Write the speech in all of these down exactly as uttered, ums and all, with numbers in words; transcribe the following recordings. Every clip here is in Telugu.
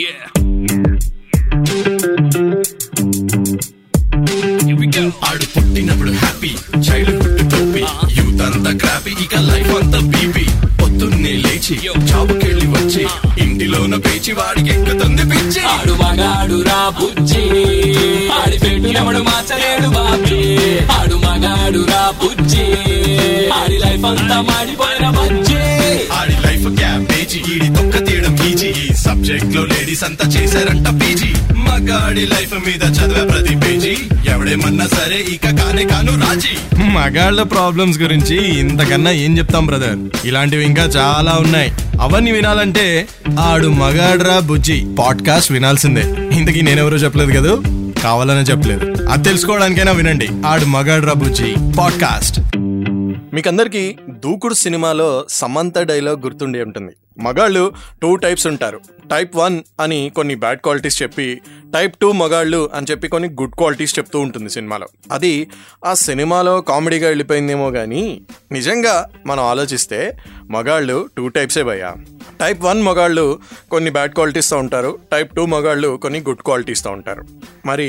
Yeah. Here we go. ఆడు పుట్టినప్పుడు హ్యాపీ, చైల్డ్హుడ్ టోపీ, యూత్ అంతా క్రాపీ, ఇక లైఫ్ అంతా బీపీ. పొద్దున్నే లేచి జాబుకెళ్ళి వచ్చి ఇంటిలోన పేచి వాడికి ఎక్కుతుంది పిచ్చి. ఆడు మగాడు రా బుజ్జి, ఆడి పెట్టినప్పుడు మార్చలేడు బాబీ. ఆడు మగాడు రా బుజ్జి, ఆడి లైఫ్ అంతా మాడిపోయిన బుజ్జి. ఆడి లైఫ్ క్యాబేజీ, ఈడి తొక్క తీయడం ఈజీ. సబ్జెక్ట్ లో లేడీస్ అంతా చేశారంట పీజీ. మగాడి లైఫ్ మీద చదివే ప్రతి పేజీ, ఎవడేమన్నా సరే ఇక కానే కాను రాజీ. మగాళ్ళ ప్రాబ్లమ్స్ గురించి ఇంతకన్నా ఏం చెప్తాం బ్రదర్, ఇలాంటివి ఇంకా చాలా ఉన్నాయి. అవన్నీ వినాలంటే ఆడు మగాడ్రా బుజ్జి పాడ్కాస్ట్ వినాల్సిందే. ఇంతకీ నేనెవరో చెప్పలేదు కదా, కావాలనే చెప్పలేదు, అది తెలుసుకోవడానికైనా వినండి. ఆడు మగాడ్రా బుజ్జి పాడ్కాస్ట్. మీకందరికీ దూకుడు సినిమాలో సమంత డైలాగ్ గుర్తుండే ఉంటుంది. మగాళ్ళు టూ టైప్స్ ఉంటారు. టైప్ వన్ అని కొన్ని బ్యాడ్ క్వాలిటీస్ చెప్పి, టైప్ టూ మగాళ్ళు అని చెప్పి కొన్ని గుడ్ క్వాలిటీస్ చెప్తూ ఉంటుంది సినిమాలో. అది ఆ సినిమాలో కామెడీగా వెళ్ళిపోయిందేమో కానీ నిజంగా మనం ఆలోచిస్తే మగాళ్ళు టూ టైప్సే భయ్యా. టైప్ వన్ మగాళ్ళు కొన్ని బ్యాడ్ క్వాలిటీస్తో ఉంటారు, టైప్ టూ మగాళ్ళు కొన్ని గుడ్ క్వాలిటీస్తో ఉంటారు. మరి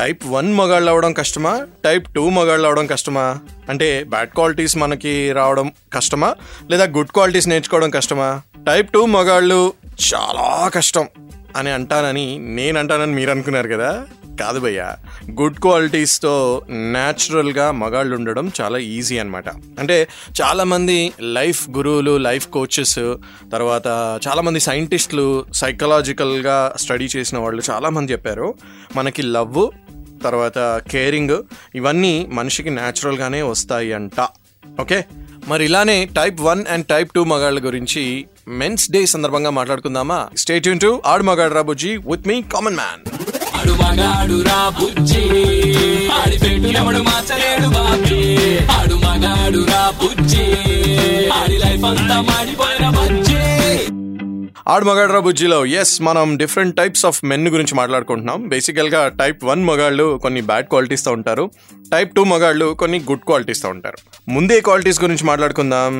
టైప్ వన్ మగాళ్ళు అవడం కష్టమా, టైప్ టూ మగాళ్ళు అవడం కష్టమా? అంటే బ్యాడ్ క్వాలిటీస్ మనకి రావడం కష్టమా, లేదా గుడ్ క్వాలిటీస్ నేర్చుకోవడం కష్టమా? టైప్ టూ మగాళ్ళు చాలా కష్టం అని అంటానని నేను అంటానని మీరు అనుకున్నారు కదా, కాదు భయ్యా. గుడ్ క్వాలిటీస్తో న్యాచురల్గా మగాళ్ళు ఉండడం చాలా ఈజీ అనమాట. అంటే చాలామంది లైఫ్ గురువులు, లైఫ్ కోచెస్, తర్వాత చాలామంది సైంటిస్టులు, సైకలాజికల్గా స్టడీ చేసిన వాళ్ళు చాలామంది చెప్పారు, మనకి లవ్, తర్వాత కేరింగ్, ఇవన్నీ మనిషికి న్యాచురల్గానే వస్తాయి అంట. ఓకే, మరి ఇలానే type one and type two మగాళ్ళ గురించి మెన్స్ డే సందర్భంగా మాట్లాడుకుందామా? స్టే ట్యూన్ టు ఆడు మగాడు రా బుజ్జి విత్ మీ కామన్ మ్యాన్. ఆడు మగాడు రా బుజ్జి, ఆడి పెట్టినప్పుడు మార్చలేడు బాబీ. ఆడు మగాడు రా బుజ్జి, ఆడి లైఫ్ అంతా మాడిపోయిన బుజ్జి. ఆడు మగాడు రా బుజ్జిలో ఎస్ మనం డిఫరెంట్ టైప్స్ ఆఫ్ మెన్ గురించి మాట్లాడుకుంటున్నాం. బేసికల్గా టైప్ వన్ మగాళ్ళు కొన్ని బ్యాడ్ క్వాలిటీస్తో ఉంటారు, టైప్ టూ మగాళ్ళు కొన్ని గుడ్ క్వాలిటీస్తో ఉంటారు. ముందే క్వాలిటీస్ గురించి మాట్లాడుకుందాం.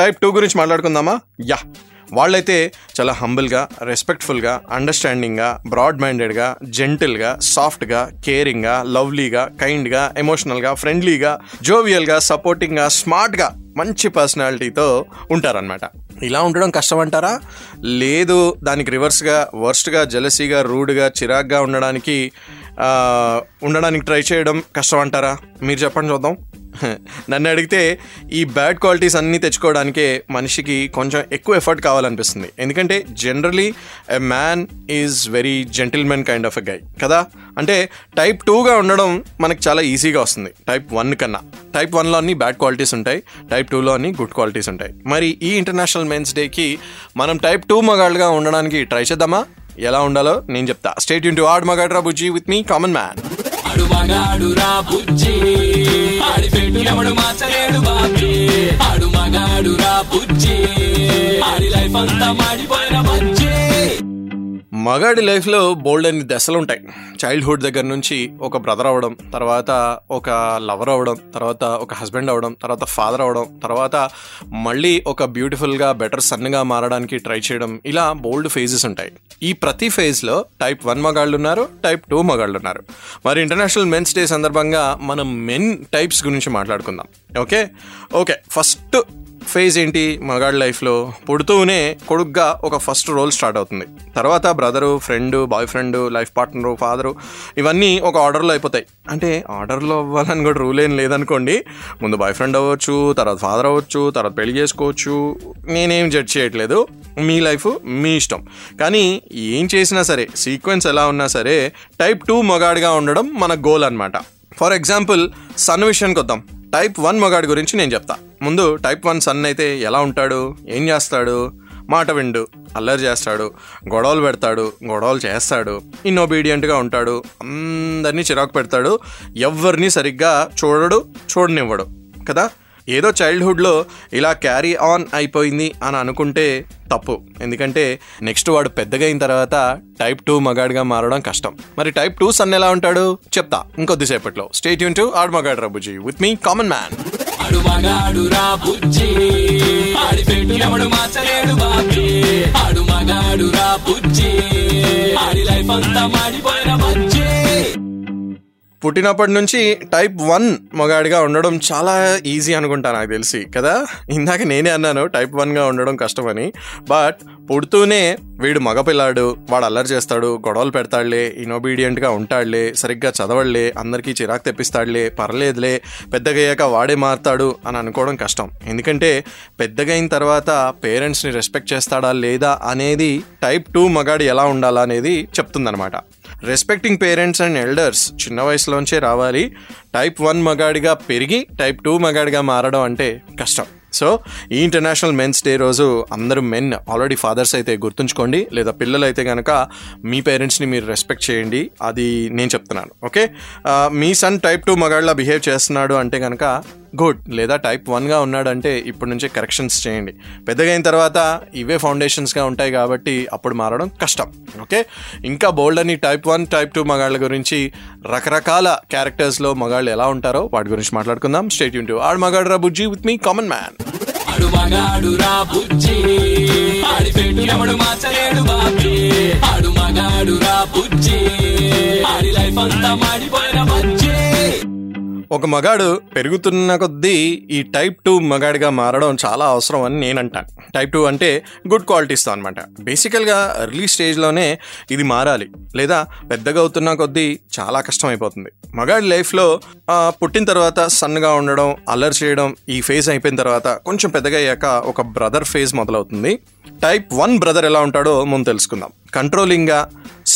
టైప్ టూ గురించి మాట్లాడుకుందామా? యా, వాళ్ళైతే చాలా హంబుల్గా, రెస్పెక్ట్ఫుల్గా, అండర్స్టాండింగ్గా, బ్రాడ్ మైండెడ్గా, జెంటిల్గా, సాఫ్ట్గా, కేరింగ్గా, లవ్లీగా, కైండ్గా, ఎమోషనల్గా, ఫ్రెండ్లీగా, జోవియల్గా, సపోర్టింగ్గా, స్మార్ట్గా, మంచి పర్సనాలిటీతో ఉంటారనమాట. ఇలా ఉండడం కష్టమంటారా? లేదు, దానికి రివర్స్గా, వర్స్ట్గా, జెలసీగా, రూడ్గా, చిరాగ్గా ఉండడానికి ఉండడానికి ట్రై చేయడం కష్టమంటారా? మీరు చెప్పండి చూద్దాం. నన్ను అడిగితే ఈ బ్యాడ్ క్వాలిటీస్ అన్నీ తెచ్చుకోవడానికే మనిషికి కొంచెం ఎక్కువ ఎఫర్ట్ కావాలనిపిస్తుంది. ఎందుకంటే generally a man is very gentlemen kind of a guy కదా. అంటే టైప్ టూగా ఉండడం మనకు చాలా ఈజీగా వస్తుంది టైప్ వన్ కన్నా. టైప్ వన్లో అన్ని బ్యాడ్ క్వాలిటీస్ ఉంటాయి, టైప్ టూలో అన్ని గుడ్ క్వాలిటీస్ ఉంటాయి. మరి ఈ ఇంటర్నేషనల్ మెన్స్ డేకి మనం టైప్ టూ మగాళ్ళుగా ఉండడానికి ట్రై చేద్దామా? ఎలా ఉండాలో నేను చెప్తా. స్టే ట్యూన్ టు ఆడు మగాడు రా బుజ్జి విత్ మీ కామన్ మ్యాన్. ఆడు మగాడు రా బుజ్జి, ఆడి పెట్టినప్పుడు మార్చలేడు బాబీ. ఆడు మగాడు రా బుజ్జి, ఆడి లైఫ్ అంతా మాడిపోయిన బుజ్జి. మగాడి లైఫ్లో బోల్డ్ అన్ని దశలు ఉంటాయి. చైల్డ్హుడ్ దగ్గర నుంచి ఒక బ్రదర్ అవ్వడం, తర్వాత ఒక లవర్ అవ్వడం, తర్వాత ఒక హస్బెండ్ అవ్వడం, తర్వాత ఫాదర్ అవ్వడం, తర్వాత మళ్ళీ ఒక బ్యూటిఫుల్గా బెటర్ సన్గా మారడానికి ట్రై చేయడం, ఇలా బోల్డ్ ఫేజెస్ ఉంటాయి. ఈ ప్రతి ఫేజ్లో టైప్ వన్ మగాళ్ళు ఉన్నారు, టైప్ టూ మగాళ్ళు ఉన్నారు. మరి ఇంటర్నేషనల్ మెన్స్ డే సందర్భంగా మనం మెన్ టైప్స్ గురించి మాట్లాడుకుందాం. ఓకే ఓకే ఫస్ట్ ఫేజ్ ఏంటి మగాడి లైఫ్లో? పుడుతూనే కొడుగ్గా ఒక ఫస్ట్ రోల్ స్టార్ట్ అవుతుంది. తర్వాత brother, friend, bye friend, life partner, father, ఇవన్నీ ఒక ఆర్డర్లో అయిపోతాయి. అంటే ఆర్డర్లో అవ్వాలని కూడా రూల్ ఏం లేదనుకోండి. ముందు బాయ్ ఫ్రెండ్ అవ్వచ్చు, తర్వాత ఫాదర్ అవ్వచ్చు, తర్వాత పెళ్లి చేసుకోవచ్చు. నేనేం జడ్జ్ చేయట్లేదు, మీ లైఫ్ మీ ఇష్టం. కానీ ఏం చేసినా సరే, సీక్వెన్స్ ఎలా ఉన్నా సరే, టైప్ టూ మగాడిగా ఉండడం మన గోల్ అనమాట. ఫర్ ఎగ్జాంపుల్ సన్ విషయానికి వద్దాం. టైప్ వన్ మగాడి గురించి నేను చెప్తా. ముందు టైప్ వన్ సన్ అయితే ఎలా ఉంటాడు, ఏం చేస్తాడు? మాట విండు, అల్లరి చేస్తాడు, గొడవలు పెడతాడు, గొడవలు చేస్తాడు, ఇన్నోబీడియంట్గా ఉంటాడు, అందరినీ చిరాకు పెడతాడు, ఎవరిని సరిగ్గా చూడడు, చూడనివ్వడు కదా. ఏదో చైల్డ్హుడ్లో ఇలా క్యారీ ఆన్ అయిపోయింది అని అనుకుంటే తప్పు. ఎందుకంటే నెక్స్ట్ వాడు పెద్దగా అయిన తర్వాత టైప్ టూ మగాడిగా మారడం కష్టం. మరి టైప్ టూ సన్ ఎలా ఉంటాడు చెప్తా ఇంకొద్దిసేపట్లో. స్టే ట్యూన్ టు ఆడు మగాడు రా బుజ్జి విత్ మీ కామన్ మ్యాన్. ఆడు మగాడు రా బుజ్జి, ఆడి పెట్టినప్పుడు మార్చలేడు బాబీ. ఆడు మగాడు రా బుజ్జి, పుట్టినప్పటి నుంచి టైప్ వన్ మగాడిగా ఉండడం చాలా ఈజీ అనుకుంటా నాకు తెలిసి కదా. ఇందాక నేనే అన్నాను టైప్ వన్గా ఉండడం కష్టమని. బట్ పుడుతూనే వీడు మగపిల్లాడు, వాడు అల్లరి చేస్తాడు, గొడవలు పెడతాడులే, ఇనోబీడియంట్గా ఉంటాడులే, సరిగ్గా చదవడులే, అందరికీ చిరాకు తెప్పిస్తాడులే, పర్లేదులే పెద్దగయ్యాక వాడే మారుతాడు అని అనుకోవడం కష్టం. ఎందుకంటే పెద్దగైన తర్వాత పేరెంట్స్ని రెస్పెక్ట్ చేస్తాడా లేదా అనేది టైప్ టూ మగాడు ఎలా ఉండాలా అనేది చెప్తుందనమాట. రెస్పెక్టింగ్ పేరెంట్స్ అండ్ ఎల్డర్స్ చిన్న వయసులోంచే రావాలి. టైప్ వన్ మగాడిగా పెరిగి టైప్ టూ మగాడిగా మారడం అంటే కష్టం. సో ఈ ఇంటర్నేషనల్ మెన్స్ డే రోజు అందరూ మెన్ ఆల్రెడీ ఫాదర్స్ అయితే గుర్తుంచుకోండి, లేదా పిల్లలు అయితే కనుక మీ పేరెంట్స్ని మీరు రెస్పెక్ట్ చేయండి, అది నేను చెప్తున్నాను. ఓకే, మీ సన్ టైప్ టూ మగాళ్ళ బిహేవ్ చేస్తున్నాడు అంటే కనుక గుడ్, లేదా టైప్ వన్గా ఉన్నాడంటే ఇప్పటి నుంచే కరెక్షన్స్ చేయండి. పెద్దగా అయిన తర్వాత ఇవే ఫౌండేషన్స్గా ఉంటాయి కాబట్టి అప్పుడు మారడం కష్టం. ఓకే, ఇంకా బోల్డ్ అని టైప్ వన్ టైప్ టూ మగాళ్ళ గురించి రకరకాల క్యారెక్టర్స్లో మగాళ్ళు ఎలా ఉంటారో వాటి గురించి మాట్లాడుకుందాం. స్టే ట్యూన్ టు ఆడు మగాడు రా బుజ్జి విత్ మీ కామన్ మ్యాన్. ఒక మగాడు పెరుగుతున్న కొద్దీ ఈ టైప్ టూ మగాడిగా మారడం చాలా అవసరం అని నేను అంటాను. టైప్ టూ అంటే గుడ్ క్వాలిటీస్తో అనమాట. బేసికల్గా ఎర్లీ స్టేజ్లోనే ఇది మారాలి, లేదా పెద్దగా అవుతున్న కొద్దీ చాలా కష్టమైపోతుంది. మగాడి లైఫ్లో పుట్టిన తర్వాత సన్నగా ఉండడం, అల్లరి చేయడం, ఈ ఫేజ్ అయిపోయిన తర్వాత కొంచెం పెద్దగా అయ్యాక ఒక బ్రదర్ ఫేజ్ మొదలవుతుంది. టైప్ వన్ బ్రదర్ ఎలా ఉంటాడో ముందు తెలుసుకుందాం. కంట్రోలింగ్గా,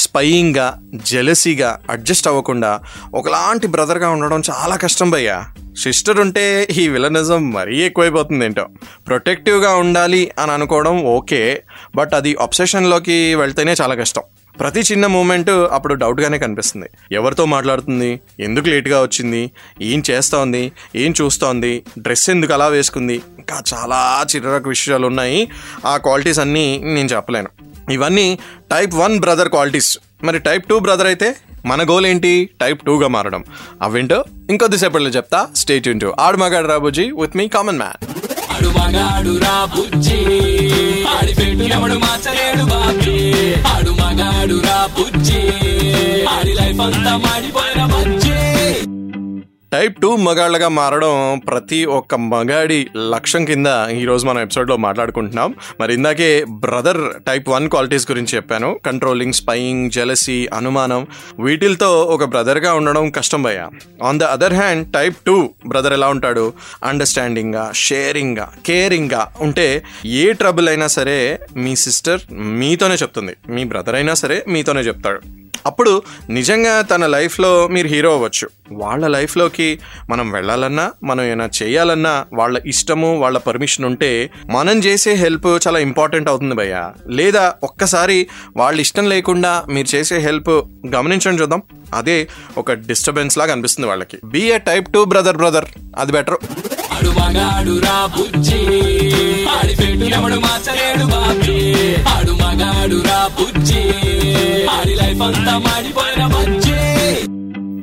స్పైయింగ్గా, జెలసీగా, అడ్జస్ట్ అవ్వకుండా ఒకలాంటి బ్రదర్గా ఉండడం చాలా కష్టం భయ్యా. సిస్టర్ ఉంటే ఈ విలనిజం మరీ ఎక్కువైపోతుంది ఏంటో. ప్రొటెక్టివ్గా ఉండాలి అని అనుకోవడం ఓకే, బట్ అది అబ్సెషన్లోకి వెళ్తేనే చాలా కష్టం. ప్రతి చిన్న మూమెంట్ అప్పుడు డౌట్గానే కనిపిస్తుంది. ఎవరితో మాట్లాడుతుంది, ఎందుకు లేట్గా వచ్చింది, ఏం చేస్తోంది, ఏం చూస్తోంది, డ్రెస్ ఎందుకు అలా వేసుకుంది, ఇంకా చాలా చిరాకు విషయాలు ఉన్నాయి. ఆ క్వాలిటీస్ అన్నీ నేను చెప్పలేను. ఇవన్నీ టైప్ వన్ బ్రదర్ క్వాలిటీస్. మరి టైప్ టూ బ్రదర్ అయితే మన గోల్ ఏంటి? టైప్ టూగా మారడం. అవేంటో ఇంకొద్దిసేపట్లో చెప్తా. స్టే ట్యూన్ టు ఆడు మగాడు రాబుజీ with me common man. Type two మగాళ్ళగా మారడం ప్రతి ఒక్క మగాడి లక్ష్యం కింద ఈరోజు మనం ఎపిసోడ్లో మాట్లాడుకుంటున్నాం. మరి ఇందాకే బ్రదర్ టైప్ వన్ క్వాలిటీస్ గురించి చెప్పాను. కంట్రోలింగ్, స్పైయింగ్, జెలసీ, అనుమానం, వీటిల్తో ఒక బ్రదర్గా ఉండడం కష్టం భయ్యా. On the other hand type two brother ఎలా ఉంటాడు? అండర్స్టాండింగ్గా, షేరింగ్గా, కేరింగ్గా ఉంటే ఏ ట్రబుల్ అయినా సరే మీ సిస్టర్ మీతోనే చెప్తుంది, మీ బ్రదర్ అయినా సరే మీతోనే చెప్తాడు. అప్పుడు నిజంగా తన లైఫ్లో మీరు హీరో అవ్వచ్చు. వాళ్ళ లైఫ్లోకి మనం వెళ్ళాలన్నా, మనం ఏమైనా చేయాలన్నా వాళ్ళ ఇష్టము, వాళ్ళ పర్మిషన్ ఉంటే మనం చేసే హెల్ప్ చాలా ఇంపార్టెంట్ అవుతుంది భయ్యా. లేదా ఒక్కసారి వాళ్ళ ఇష్టం లేకుండా మీరు చేసే హెల్ప్ గమనించండి చూద్దాం, అదే ఒక డిస్టర్బెన్స్ లాగా అనిపిస్తుంది వాళ్ళకి. Be a type two brother brother అది బెటర్.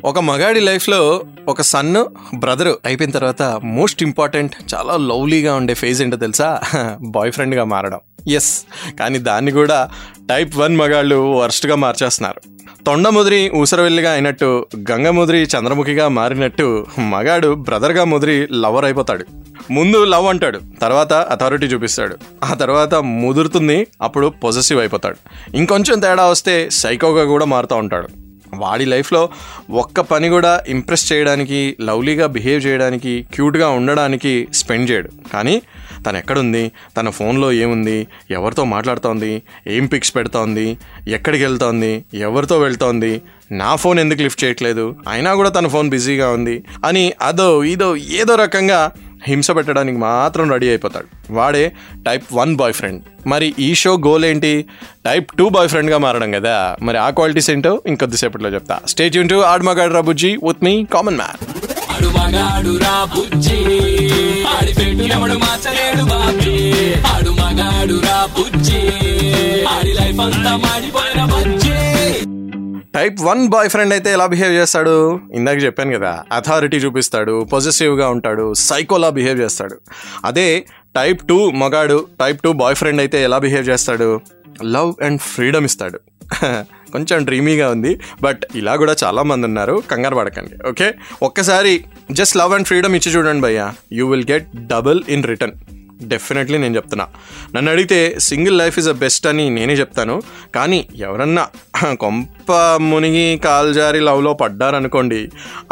ఒక మగాడి లైఫ్లో ఒక సన్ బ్రదర్ అయిపోయిన తర్వాత మోస్ట్ ఇంపార్టెంట్ చాలా లవ్లీగా ఉండే ఫేజ్ ఏంటో తెలుసా? బాయ్ ఫ్రెండ్గా మారడం. ఎస్, కానీ దాన్ని కూడా టైప్ వన్ మగాళ్ళు వర్స్ట్గా మార్చేస్తున్నారు. తొండముదిరి ఊసరవెల్లిగా అయినట్టు, గంగముదిరి చంద్రముఖిగా మారినట్టు మగాడు బ్రదర్గా ముదిరి లవర్ అయిపోతాడు. ముందు లవ్ అంటాడు, తర్వాత అథారిటీ చూపిస్తాడు, ఆ తర్వాత ముదురుతుంది, అప్పుడు పొజెసివ్ అయిపోతాడు. ఇంకొంచెం తేడా వస్తే సైకోగా కూడా మారుతూ ఉంటాడు. వాడి లైఫ్లో ఒక్క పని కూడా ఇంప్రెస్ చేయడానికి, లవ్లీగా బిహేవ్ చేయడానికి, క్యూట్గా ఉండడానికి స్పెండ్ చేయడు. కానీ తను ఎక్కడుంది, తన ఫోన్లో ఏముంది, ఎవరితో మాట్లాడుతోంది, ఏం పిక్స్ పెడుతోంది, ఎక్కడికి వెళ్తోంది, ఎవరితో వెళ్తోంది, నా ఫోన్ ఎందుకు లిఫ్ట్ చేయట్లేదు, అయినా కూడా తన ఫోన్ బిజీగా ఉంది అని అదో ఇదో ఏదో రకంగా హింస పెట్టడానికి మాత్రం రెడీ అయిపోతాడు. వాడే టైప్ వన్ బాయ్ ఫ్రెండ్. మరి ఈ షో గోల్ ఏంటి? టైప్ టూ బాయ్ ఫ్రెండ్గా మారడం కదా. మరి ఆ క్వాలిటీస్ ఏంటో ఇంకొద్దిసేపట్లో చెప్తా. స్టే ట్యూన్ టు ఆడు మగాడు రా బుజ్జి with me common man. Type one boy friend అయితే ఎలా బిహేవ్ చేస్తాడు? ఇందాక చెప్పాను కదా, అథారిటీ చూపిస్తాడు, పొజెసివ్గా ఉంటాడు, సైకోలా బిహేవ్ చేస్తాడు. అదే టైప్ టూ మగాడు, టైప్ టూ బాయ్ ఫ్రెండ్ అయితే ఎలా బిహేవ్ చేస్తాడు? లవ్ అండ్ ఫ్రీడమ్ ఇస్తాడు. కొంచెం డ్రీమీగా ఉంది, బట్ ఇలా కూడా చాలామంది ఉన్నారు, కంగారు పడకండి. ఓకే, ఒక్కసారి జస్ట్ లవ్ అండ్ ఫ్రీడమ్ ఇచ్చి చూడండి భయ్యా, you will get double in return. Definitely నేను చెప్తున్నా, నన్ను అడిగితే single life is a best అని నేనే చెప్తాను. కానీ ఎవరన్నా కొంప మునిగి కాల్జారి లవ్లో పడ్డారనుకోండి,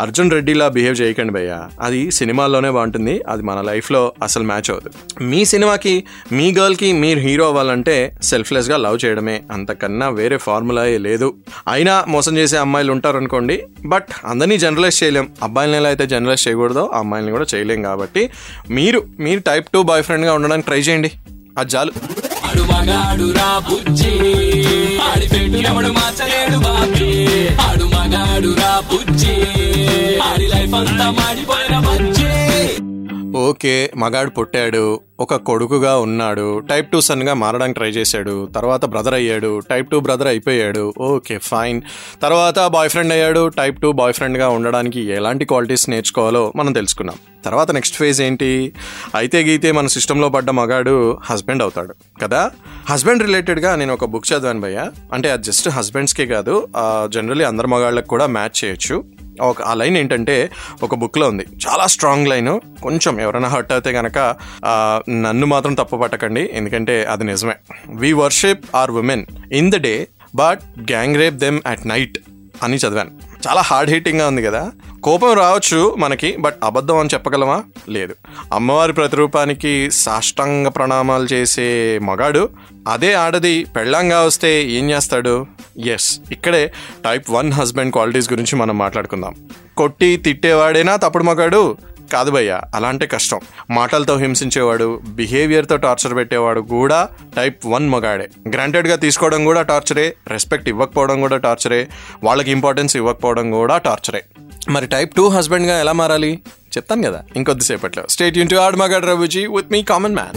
అర్జున్ రెడ్డిలా బిహేవ్ చేయకండి భయ్యా. అది సినిమాల్లోనే బాగుంటుంది, అది మన లైఫ్లో అసలు మ్యాచ్ అవ్వదు. మీ సినిమాకి మీ గర్ల్కి మీరు హీరో అవ్వాలంటే సెల్ఫ్లెస్గా లవ్ చేయడమే, అంతకన్నా వేరే ఫార్ములా లేదు. అయినా మోసం చేసే అమ్మాయిలు ఉంటారనుకోండి, బట్ అందరినీ జనరలైజ్ చేయలేం. అబ్బాయిలని ఎలా అయితే జనరలైజ్ చేయకూడదో అమ్మాయిలని కూడా చేయలేం. కాబట్టి మీరు మీరు టైప్ టూ బాయ్ ఫ్రెండ్ గా ఉండడానికి ట్రై చేయండి, అది చాలు. ఓకే, మగాడు పుట్టాడు, ఒక కొడుకుగా ఉన్నాడు, టైప్ టూ సన్గా మారడానికి ట్రై చేశాడు, తర్వాత బ్రదర్ అయ్యాడు, టైప్ టూ బ్రదర్ అయిపోయాడు, ఓకే ఫైన్. తర్వాత బాయ్ ఫ్రెండ్ అయ్యాడు, టైప్ టూ బాయ్ ఫ్రెండ్గా ఉండడానికి ఎలాంటి క్వాలిటీస్ నేర్చుకోవాలో మనం తెలుసుకున్నాం. తర్వాత నెక్స్ట్ ఫేజ్ ఏంటి అయితే గీతే, మన సిస్టంలో పడ్డ మగాడు హస్బెండ్ అవుతాడు కదా. హస్బెండ్ రిలేటెడ్గా నేను ఒక బుక్ చదివాను భయ్యా, అంటే అది జస్ట్ హస్బెండ్స్కే కాదు, జనరలీ అందరు మగాళ్ళకి కూడా మ్యాచ్ చేయొచ్చు. ఒక ఆ లైన్ ఏంటంటే ఒక బుక్లో ఉంది, చాలా స్ట్రాంగ్ లైన్, కొంచెం ఎవరైనా హర్ట్ అయితే కనుక నన్ను మాత్రం తప్పు పట్టకండి, ఎందుకంటే అది నిజమే. We worship our women in the day but gang rape them at night అని చదివాను. చాలా హార్డ్ హిట్టింగ్గా ఉంది కదా. కోపం రావచ్చు మనకి, బట్ అబద్ధం అని చెప్పగలమా? లేదు. అమ్మవారి ప్రతిరూపానికి సాష్టాంగ ప్రణామాలు చేసే మగాడు అదే ఆడది పెళ్ళంగా వస్తే ఏం చేస్తాడు? ఎస్, ఇక్కడే టైప్ వన్ హస్బెండ్ క్వాలిటీస్ గురించి మనం మాట్లాడుకుందాం. కొట్టి తిట్టేవాడేనా తప్పుడు మగాడు? కాదు భయ్యా, అలాంటే కష్టం. మాటలతో హింసించేవాడు, బిహేవియర్తో టార్చర్ పెట్టేవాడు కూడా టైప్ వన్ మగాడే. గ్రాంటెడ్గా తీసుకోవడం కూడా టార్చరే, రెస్పెక్ట్ ఇవ్వకపోవడం కూడా టార్చరే, వాళ్ళకి ఇంపార్టెన్స్ ఇవ్వకపోవడం కూడా టార్చరే. మరి టైప్ టూ హస్బెండ్గా ఎలా మారాలి చెప్తాను కదా ఇంకొద్దిసేపట్లో. స్టే ట్యూన్ టు ఆడు మగాడు రబుజీ with me common man.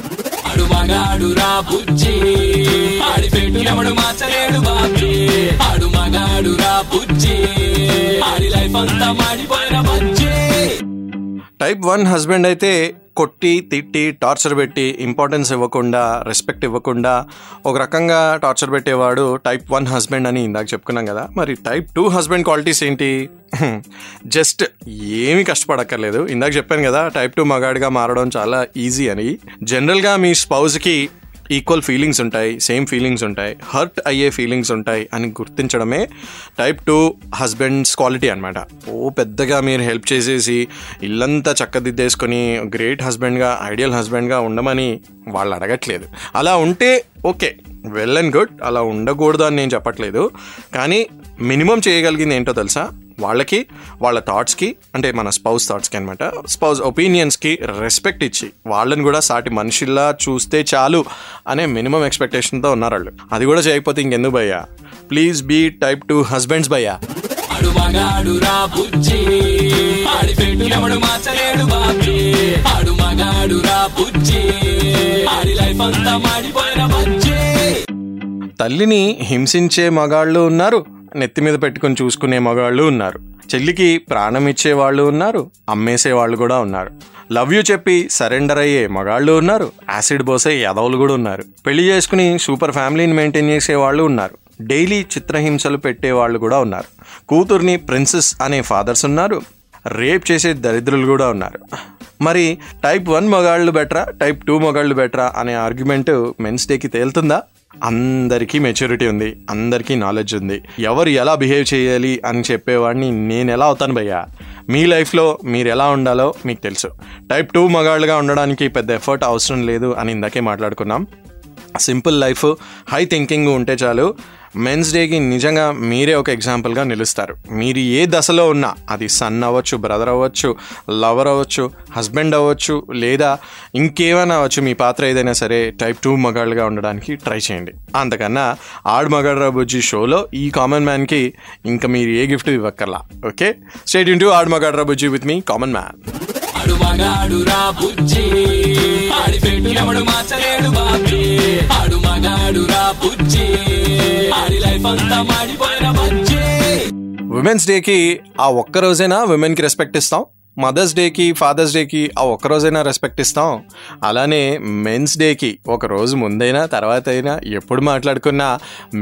Type one husband అయితే కొట్టి తిట్టి టార్చర్ పెట్టి ఇంపార్టెన్స్ ఇవ్వకుండా రెస్పెక్ట్ ఇవ్వకుండా ఒక రకంగా టార్చర్ పెట్టేవాడు టైప్ వన్ హస్బెండ్ అని ఇందాక చెప్పుకున్నాం కదా. మరి టైప్ టూ హస్బెండ్ క్వాలిటీస్ ఏంటి? జస్ట్ ఏమీ కష్టపడక్కర్లేదు. ఇందాక చెప్పాను కదా టైప్ టూ మగాడిగా మారడం చాలా ఈజీ అని. జనరల్గా మీ స్పౌజ్కి ఈక్వల్ ఫీలింగ్స్ ఉంటాయి, సేమ్ ఫీలింగ్స్ ఉంటాయి, హర్ట్ అయ్యే ఫీలింగ్స్ ఉంటాయి అని గుర్తించడమే టైప్ టూ హస్బెండ్స్ క్వాలిటీ అనమాట. ఓ పెద్దగా మీరు హెల్ప్ చేసేసి ఇల్లంతా చక్కదిద్దేసుకొని గ్రేట్ హస్బెండ్గా ఐడియల్ హస్బెండ్గా ఉండమని వాళ్ళు అడగట్లేదు. అలా ఉంటే ఓకే, వెల్ అండ్ గుడ్, అలా ఉండకూడదు అని నేను చెప్పట్లేదు. కానీ మినిమం చేయగలిగింది ఏంటో తెలుసా? వాళ్ళకి వాళ్ళ థాట్స్కి, అంటే మన స్పౌస్ థాట్స్కి అనమాట, స్పౌస్ ఒపీనియన్స్కి రెస్పెక్ట్ ఇచ్చి వాళ్ళని కూడా సాటి మనిషిలా చూస్తే చాలు అనే మినిమం ఎక్స్పెక్టేషన్తో ఉన్నారు వాళ్ళు. అది కూడా చేయకపోతే ఇంకెందుకు భయ్యా? Please be type two husbands భయ్యా. తల్లిని హింసించే మగాళ్ళు ఉన్నారు, నెత్తి మీద పెట్టుకొని చూసుకునే మగాళ్ళు ఉన్నారు, చెల్లికి ప్రాణం ఇచ్చేవాళ్ళు ఉన్నారు, అమ్మేసేవాళ్ళు కూడా ఉన్నారు, లవ్ యూ చెప్పి సరెండర్ అయ్యే మగాళ్ళు ఉన్నారు, యాసిడ్ పోసే యదవులు కూడా ఉన్నారు, పెళ్లి చేసుకుని సూపర్ ఫ్యామిలీని మెయింటైన్ చేసేవాళ్ళు ఉన్నారు, డైలీ చిత్రహింసలు పెట్టేవాళ్ళు కూడా ఉన్నారు, కూతుర్ని ప్రిన్సెస్ అనే ఫాదర్స్ ఉన్నారు, రేప్ చేసే దరిద్రులు కూడా ఉన్నారు. మరి టైప్ వన్ మగాళ్ళు బెటరా టైప్ టూ మగాళ్ళు బెటరా అనే ఆర్గ్యుమెంట్ మెన్స్ డేకి తేలుతుందా? అందరికీ మెచ్యూరిటీ ఉంది, అందరికీ నాలెడ్జ్ ఉంది, ఎవరు ఎలా బిహేవ్ చేయాలి అని చెప్పేవాడిని నేను ఎలా అవుతాను భయ్యా? మీ లైఫ్లో మీరు ఎలా ఉండాలో మీకు తెలుసు. టైప్ టూ మగాళ్ళుగా ఉండడానికి పెద్ద ఎఫర్ట్ అవసరం లేదు అని ఇందాకే మాట్లాడుకున్నాం. సింపుల్ లైఫ్, హై థింకింగ్ ఉంటే చాలు. మెన్స్ డేకి నిజంగా మీరే ఒక ఎగ్జాంపుల్గా నిలుస్తారు. మీరు ఏ దశలో ఉన్నా, అది సన్ అవ్వచ్చు, బ్రదర్ అవ్వచ్చు, లవర్ అవ్వచ్చు, హస్బెండ్ అవ్వచ్చు, లేదా ఇంకేమైనా అవ్వచ్చు, మీ పాత్ర ఏదైనా సరే టైప్ టూ మగాళ్ళుగా ఉండడానికి ట్రై చేయండి. అంతకన్నా ఆడు మగాడు రబుజీ షోలో ఈ కామన్ మ్యాన్కి ఇంకా మీరు ఏ గిఫ్ట్ ఇవ్వక్కర్లా. ఓకే, స్టే ట్యూన్ టు ఆడు మగాడు రబుజీ with me common man. Women's డేకి ఆ ఒక్క రోజైనా ఉమెన్కి రెస్పెక్ట్ ఇస్తాం? మదర్స్ డేకి ఫాదర్స్ డేకి ఆ ఒక్కరోజైనా రెస్పెక్ట్ ఇస్తాం, అలానే మెన్స్ డేకి ఒక రోజు ముందైనా తర్వాత అయినా ఎప్పుడు మాట్లాడుకున్నా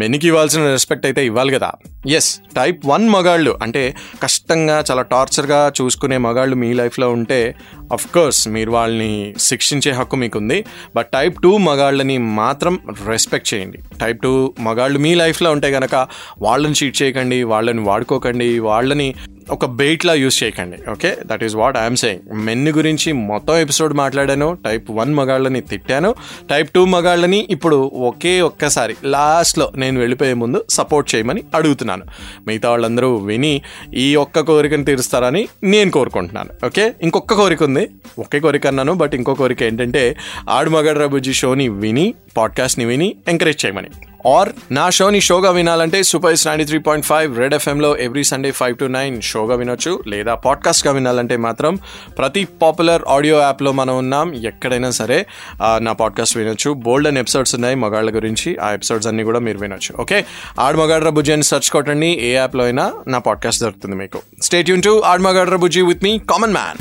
మెన్కి ఇవ్వాల్సిన రెస్పెక్ట్ అయితే ఇవ్వాలి కదా. ఎస్, టైప్ వన్ మగాళ్ళు అంటే కష్టంగా చాలా టార్చర్గా చూసుకునే మగాళ్ళు మీ లైఫ్లో ఉంటే అఫ్కోర్స్ మీరు వాళ్ళని శిక్షించే హక్కు మీకుంది. బట్ టైప్ టూ మగాళ్ళని మాత్రం రెస్పెక్ట్ చేయండి. టైప్ టూ మగాళ్ళు మీ లైఫ్లో ఉంటే కనుక వాళ్ళని చీట్ చేయకండి, వాళ్ళని వాడుకోకండి, వాళ్ళని ఒక బెయిట్లా యూజ్ చేయకండి. Okay, that is what I'm saying. Men గురించి మొత్తం ఎపిసోడ్ మాట్లాడాను, టైప్ వన్ మగాళ్ళని తిట్టాను, టైప్ టూ మగాళ్ళని ఇప్పుడు ఒకే ఒక్కసారి లాస్ట్లో నేను వెళ్ళిపోయే ముందు సపోర్ట్ చేయమని అడుగుతున్నాను. మిగతా వాళ్ళందరూ విని ఈ ఒక్క కోరికను తీరుస్తారని నేను కోరుకుంటున్నాను. ఓకే, ఇంకొక కోరిక ఉంది, ఒకే కోరిక అన్నాను బట్ ఇంకో కోరిక ఏంటంటే ఆడు మగాడు రాబుజీ షోని విని, పాడ్కాస్ట్ని విని ఎంకరేజ్ చేయమని. ఆర్ నా షోని షోగా వినాలంటే super hits ninety three point five red ఎఫ్ఎంలో every Sunday five to nine షోగా వినొచ్చు. లేదా పాడ్కాస్ట్గా వినాలంటే మాత్రం ప్రతి పాపులర్ ఆడియో యాప్లో మనం ఉన్నాం, ఎక్కడైనా సరే నా పాడ్కాస్ట్ వినొచ్చు. బోల్డ్ అండ్ ఎపిసోడ్స్ ఉన్నాయి మగాళ్ళ గురించి, ఆ ఎపిసోడ్స్ అన్నీ కూడా మీరు వినొచ్చు. ఓకే, ఆడు మగాడ్రా బుజ్జి అని సెర్చ్ కొట్టండి, ఏ యాప్లో అయినా నా పాడ్కాస్ట్ దొరుకుతుంది మీకు. Stay tune to Aadu Magaadra Bujji with me common man.